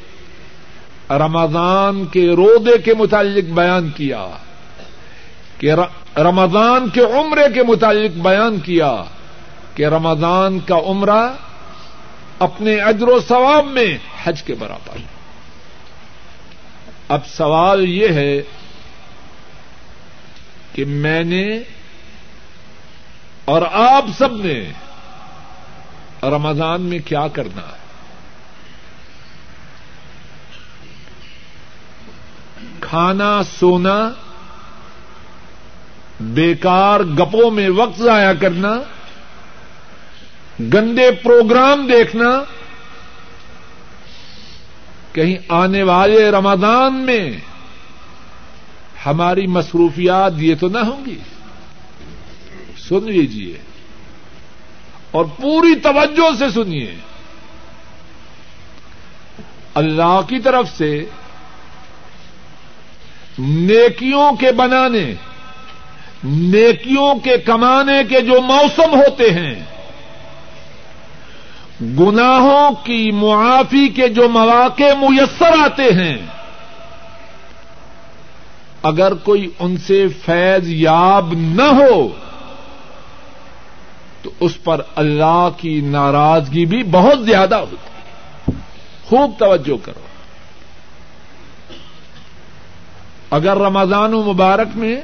رمضان کے روزے کے متعلق بیان کیا، کہ رمضان کے عمرے کے متعلق بیان کیا کہ رمضان کا عمرہ اپنے اجر و ثواب میں حج کے برابر ہے۔ اب سوال یہ ہے کہ میں نے اور آپ سب نے رمضان میں کیا کرنا ہے؟ کھانا، سونا، بیکار گپوں میں وقت ضائع کرنا، گندے پروگرام دیکھنا کہیں آنے والے رمضان میں ہماری مصروفیات یہ تو نہ ہوں گی؟ سن لیجیے اور پوری توجہ سے سنیے۔ اللہ کی طرف سے نیکیوں کے بنانے، نیکیوں کے کمانے کے جو موسم ہوتے ہیں، گناہوں کی معافی کے جو مواقع میسر آتے ہیں، اگر کوئی ان سے فیض یاب نہ ہو تو اس پر اللہ کی ناراضگی بھی بہت زیادہ ہوتی۔ خوب توجہ کرو، اگر رمضان المبارک میں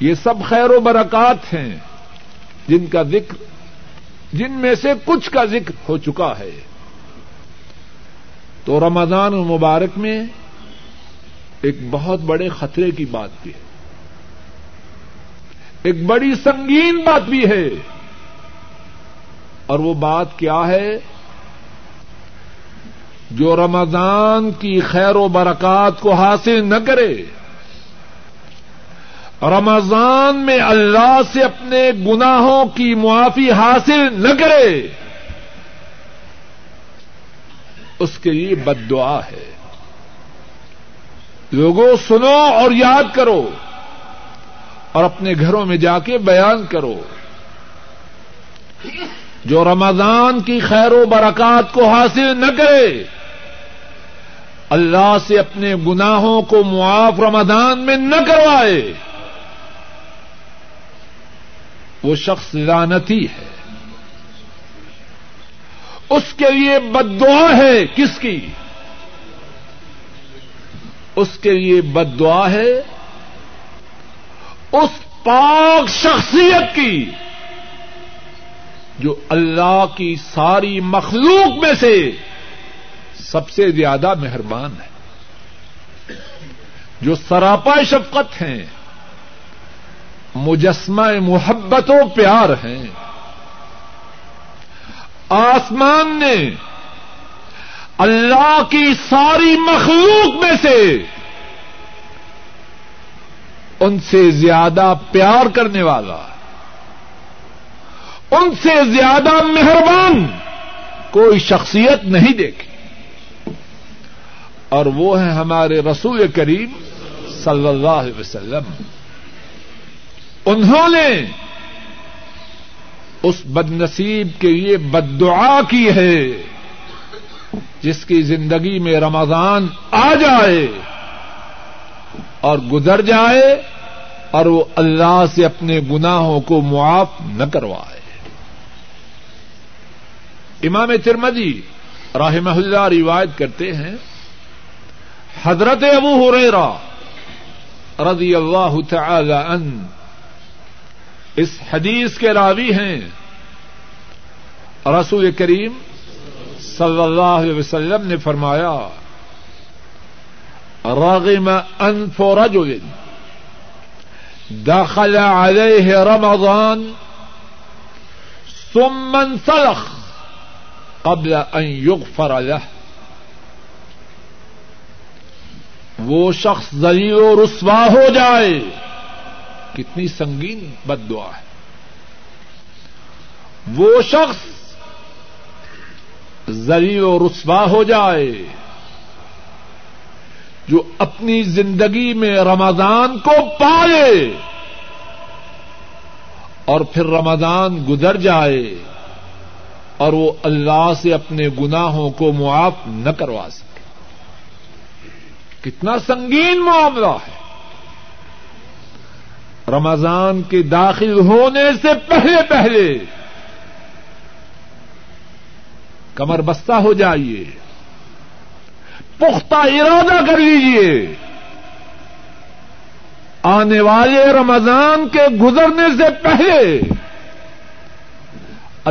یہ سب خیر و برکات ہیں جن میں سے کچھ کا ذکر ہو چکا ہے، تو رمضان المبارک میں ایک بہت بڑے خطرے کی بات بھی ہے، ایک بڑی سنگین بات بھی ہے۔ اور وہ بات کیا ہے؟ جو رمضان کی خیر و برکات کو حاصل نہ کرے، رمضان میں اللہ سے اپنے گناہوں کی معافی حاصل نہ کرے اس کے لیے بد دعا ہے. لوگوں سنو اور یاد کرو اور اپنے گھروں میں جا کے بیان کرو. جو رمضان کی خیر و برکات کو حاصل نہ کرے اللہ سے اپنے گناہوں کو معاف رمضان میں نہ کروائے وہ شخص لعنتی ہے, اس کے لیے بد دعا ہے. کس کی؟ اس کے لیے بد دعا ہے اس پاک شخصیت کی جو اللہ کی ساری مخلوق میں سے سب سے زیادہ مہربان ہے, جو سراپا شفقت ہیں, مجسمہ محبت و پیار ہیں. آسمان نے اللہ کی ساری مخلوق میں سے ان سے زیادہ پیار کرنے والا, ان سے زیادہ مہربان کوئی شخصیت نہیں دیکھی, اور وہ ہے ہمارے رسول کریم صلی اللہ علیہ وسلم. انہوں نے اس بد نصیب کے لیے بد دعا کی ہے جس کی زندگی میں رمضان آ جائے اور گزر جائے اور وہ اللہ سے اپنے گناہوں کو معاف نہ کروائے. امام ترمذی رحمہ اللہ روایت کرتے ہیں حضرت ابو ہریرہ رضی اللہ تعالی عنہ اس حدیث کے راوی ہیں. رسول کریم صلی اللہ علیہ وسلم نے فرمایا رغم انف رجل دخل علیہ رمضان ثم انسلخ قبل ان یغفر له. وہ شخص ذلیل و رسوا ہو جائے, کتنی سنگین بد دعا ہے. وہ شخص ذلیل و رسوا ہو جائے جو اپنی زندگی میں رمضان کو پالے اور پھر رمضان گزر جائے اور وہ اللہ سے اپنے گناہوں کو معاف نہ کروا سکے. کتنا سنگین معاملہ ہے. رمضان کے داخل ہونے سے پہلے پہلے کمر بستہ ہو جائیے, پختہ ارادہ کر لیجیے آنے والے رمضان کے گزرنے سے پہلے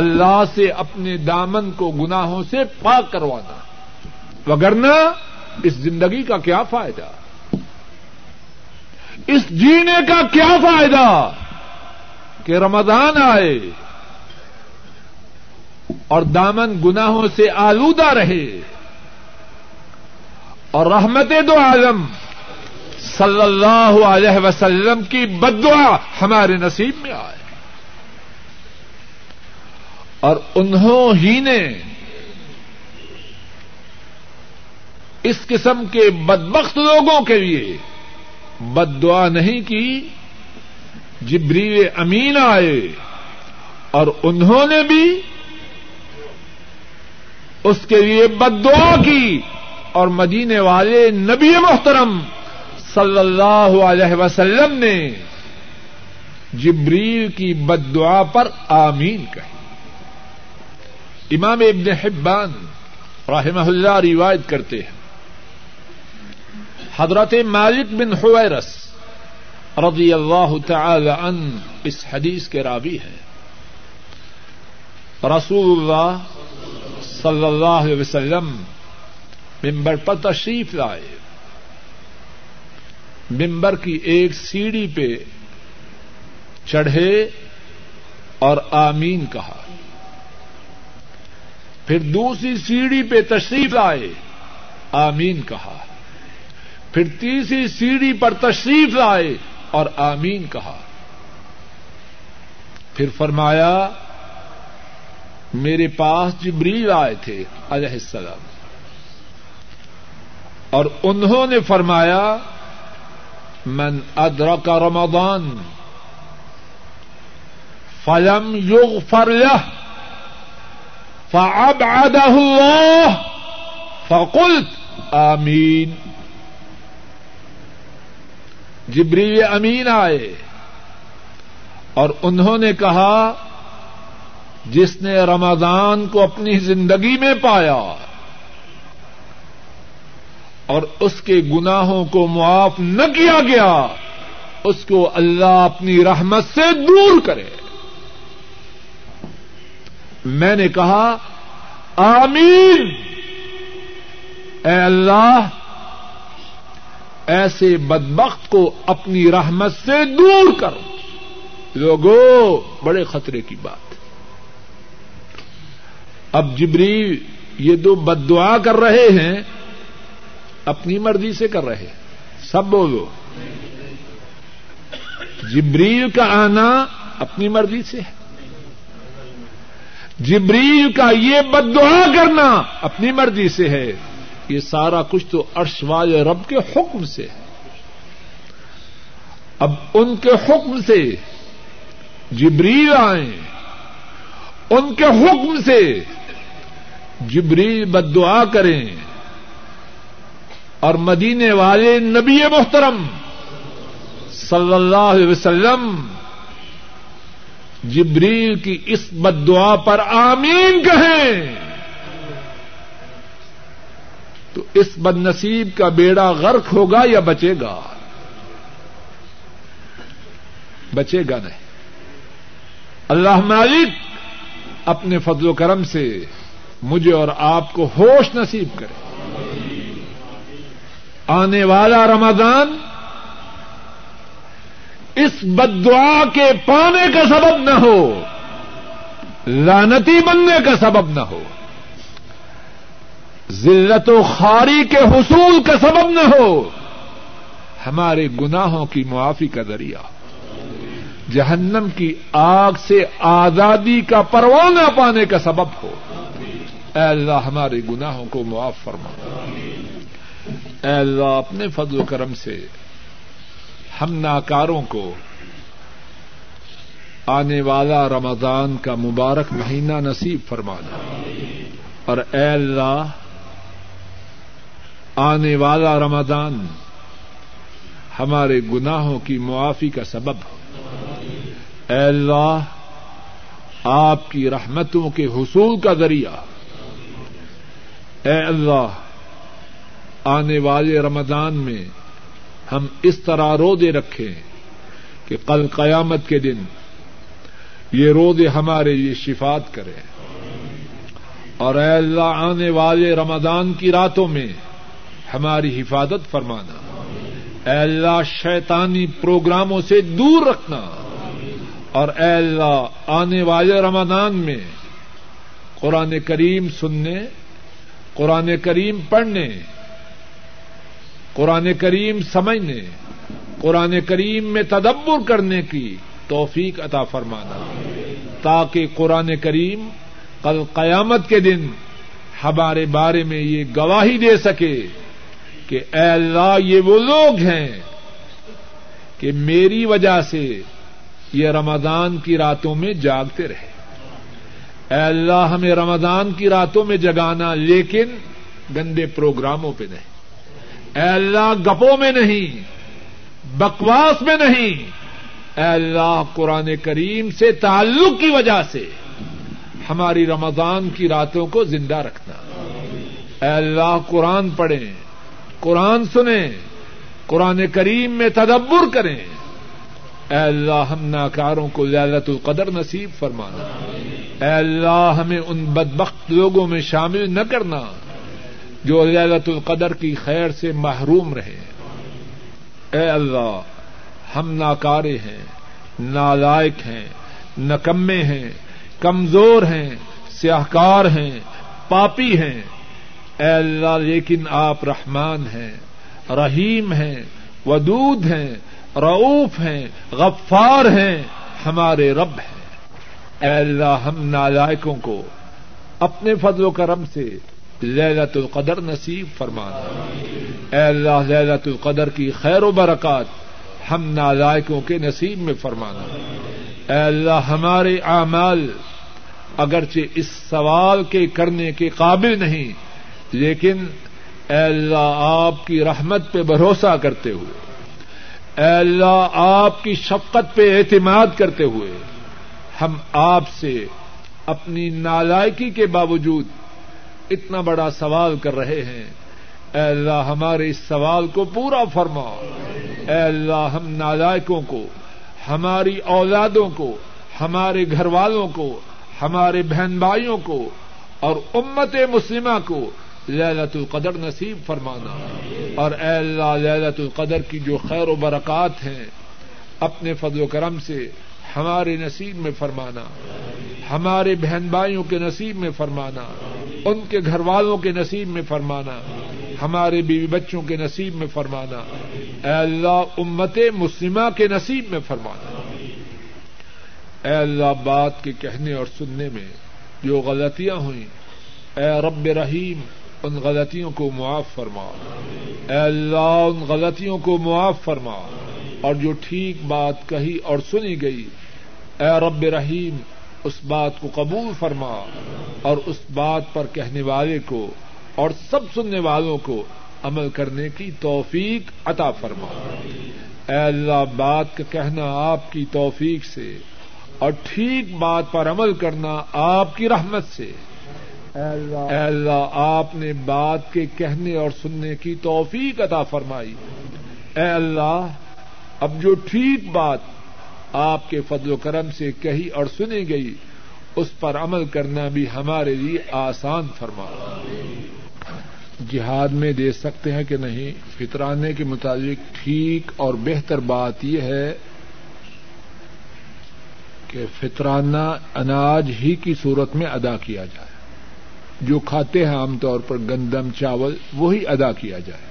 اللہ سے اپنے دامن کو گناہوں سے پاک کروانا, وگرنہ اس زندگی کا کیا فائدہ, اس جینے کا کیا فائدہ کہ رمضان آئے اور دامن گناہوں سے آلودہ رہے. اور رحمت دو عالم صلی اللہ علیہ وسلم کی بد دعا ہمارے نصیب میں آئے, اور انہوں ہی نے اس قسم کے بدبخت لوگوں کے لیے بد دعا نہیں کی, جبریل امین آئے اور انہوں نے بھی اس کے لیے بد دعا کی, اور مدینے والے نبی محترم صلی اللہ علیہ وسلم نے جبریل کی بد دعا پر آمین کہی. امام ابن حبان رحمہ اللہ روایت کرتے ہیں حضرت مالک بن حویرث رضی اللہ تعالی عنہ اس حدیث کے راوی ہیں. رسول اللہ صلی اللہ علیہ وسلم منبر پر تشریف لائے, منبر کی ایک سیڑھی پہ چڑھے اور آمین کہا, پھر دوسری سیڑھی پہ تشریف لائے آمین کہا, پھر تیسری سیڑھی پر تشریف لائے اور آمین کہا. پھر فرمایا میرے پاس جبریل آئے تھے علیہ السلام اور انہوں نے فرمایا من ادرک رمضان فلم یغفر لہ فابعدہ اللہ فقلت آمین. جبریل امین آئے اور انہوں نے کہا جس نے رمضان کو اپنی زندگی میں پایا اور اس کے گناہوں کو معاف نہ کیا گیا اس کو اللہ اپنی رحمت سے دور کرے. میں نے کہا آمین. اے اللہ ایسے بدبخت کو اپنی رحمت سے دور کر. لوگو بڑے خطرے کی بات. اب جبریل یہ دو بد دعا کر رہے ہیں اپنی مرضی سے کر رہے ہیں. سب بولو جبریل کا آنا اپنی مرضی سے ہے, جبریل کا یہ بد دعا کرنا اپنی مرضی سے ہے, یہ سارا کچھ تو عرش والے رب کے حکم سے ہے. اب ان کے حکم سے جبریل آئیں, ان کے حکم سے جبریل بد دعا کریں اور مدینے والے نبی محترم صلی اللہ علیہ وسلم جبریل کی اس بد دعا پر آمین کہیں تو اس بد نصیب کا بیڑا غرق ہوگا یا بچے گا؟ بچے گا نہیں. اللہ مالک اپنے فضل و کرم سے مجھے اور آپ کو ہوش نصیب کرے. آنے والا رمضان اس بد دعا کے پانے کا سبب نہ ہو, لعنتی بننے کا سبب نہ ہو, ذلت و خواری کے حصول کا سبب نہ ہو, ہمارے گناہوں کی معافی کا ذریعہ, جہنم کی آگ سے آزادی کا پروانہ پانے کا سبب ہو. اے اللہ ہمارے گناہوں کو معاف فرما. اے اللہ اپنے فضل و کرم سے ہم ناکاروں کو آنے والا رمضان کا مبارک مہینہ نصیب فرمانا, اور اے اللہ آنے والا رمضان ہمارے گناہوں کی معافی کا سبب ہو. اے اللہ آپ کی رحمتوں کے حصول کا ذریعہ. اے اللہ آنے والے رمضان میں ہم اس طرح روزے رکھیں کہ کل قیامت کے دن یہ روزے ہمارے لیے شفاعت کریں. اور اے اللہ آنے والے رمضان کی راتوں میں ہماری حفاظت فرمانا. اے اللہ شیطانی پروگراموں سے دور رکھنا. اور اے اللہ آنے والے رمضان میں قرآن کریم سننے, قرآن کریم پڑھنے, قرآن کریم سمجھنے, قرآن کریم میں تدبر کرنے کی توفیق عطا فرمانا, تاکہ قرآن کریم کل قیامت کے دن ہمارے بارے میں یہ گواہی دے سکے کہ اے اللہ یہ وہ لوگ ہیں کہ میری وجہ سے یہ رمضان کی راتوں میں جاگتے رہے. اے اللہ ہمیں رمضان کی راتوں میں جگانا لیکن گندے پروگراموں پہ نہیں. اے اللہ گپوں میں نہیں, بکواس میں نہیں. اے اللہ قرآن کریم سے تعلق کی وجہ سے ہماری رمضان کی راتوں کو زندہ رکھنا. اے اللہ قرآن پڑھیں, قرآن سنیں, قرآن کریم میں تدبر کریں. اے اللہ ہم ناکاروں کو لیلۃ القدر نصیب فرمانا. اے اللہ ہمیں ان بدبخت لوگوں میں شامل نہ کرنا جو لیلۃ القدر کی خیر سے محروم رہے. اے اللہ ہم ناکارے ہیں, نالائق ہیں, نکمے ہیں, کمزور ہیں, سیاہکار ہیں, پاپی ہیں. اے اللہ لیکن آپ رحمان ہیں, رحیم ہیں, ودود ہیں, رؤوف ہیں، غفار ہیں، ہمارے رب ہیں۔ اے اللہ ہم نالائقوں کو اپنے فضل و کرم سے لیلۃ القدر نصیب فرمانا۔ اے اللہ لیلۃ القدر کی خیر و برکات ہم نالائقوں کے نصیب میں فرمانا۔ اے اللہ ہمارے اعمال اگرچہ اس سوال کے کرنے کے قابل نہیں، لیکن اے اللہ آپ کی رحمت پہ بھروسہ کرتے ہوئے، اے اللہ آپ کی شفقت پہ اعتماد کرتے ہوئے، ہم آپ سے اپنی نالائکی کے باوجود اتنا بڑا سوال کر رہے ہیں۔ اے اللہ ہمارے اس سوال کو پورا فرما۔ اے اللہ ہم نالائکوں کو، ہماری اولادوں کو، ہمارے گھر والوں کو، ہمارے بہن بھائیوں کو اور امت مسلمہ کو لیلۃ القدر نصیب فرمانا۔ اور اے اللہ لیلۃ القدر کی جو خیر و برکات ہیں اپنے فضل و کرم سے ہمارے نصیب میں فرمانا، ہمارے بہن بھائیوں کے نصیب میں فرمانا، ان کے گھر والوں کے نصیب میں فرمانا، ہمارے بیوی بچوں کے نصیب میں فرمانا، اے اللہ امت مسلمہ کے نصیب میں فرمانا۔ اے اللہ بات کے کہنے اور سننے میں جو غلطیاں ہوئیں، اے رب رحیم ان غلطیوں کو معاف فرما۔ اے اللہ ان غلطیوں کو معاف فرما، اور جو ٹھیک بات کہی اور سنی گئی، اے رب رحیم اس بات کو قبول فرما اور اس بات پر کہنے والے کو اور سب سننے والوں کو عمل کرنے کی توفیق عطا فرما۔ اے اللہ بات کا کہنا آپ کی توفیق سے اور ٹھیک بات پر عمل کرنا آپ کی رحمت سے۔ اے اللہ آپ نے بات کے کہنے اور سننے کی توفیق عطا فرمائی۔ اے اللہ اب جو ٹھیک بات آپ کے فضل و کرم سے کہی اور سنی گئی، اس پر عمل کرنا بھی ہمارے لیے آسان فرما۔ جہاد میں دے سکتے ہیں کہ نہیں؟ فطرانے کے متعلق ٹھیک اور بہتر بات یہ ہے کہ فطرانہ اناج ہی کی صورت میں ادا کیا جائے، جو کھاتے ہیں عام طور پر گندم چاول، وہی ادا کیا جائے،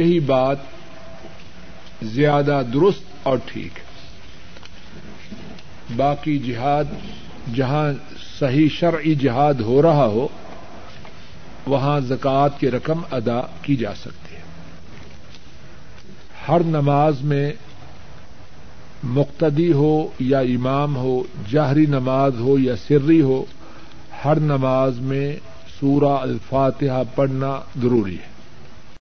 یہی بات زیادہ درست اور ٹھیک ہے۔ باقی جہاد جہاں صحیح شرعی جہاد ہو رہا ہو وہاں زکوٰۃ کی رقم ادا کی جا سکتی ہے۔ ہر نماز میں مقتدی ہو یا امام ہو، جہری نماز ہو یا سری ہو، ہر نماز میں سورہ الفاتحہ پڑھنا ضروری ہے۔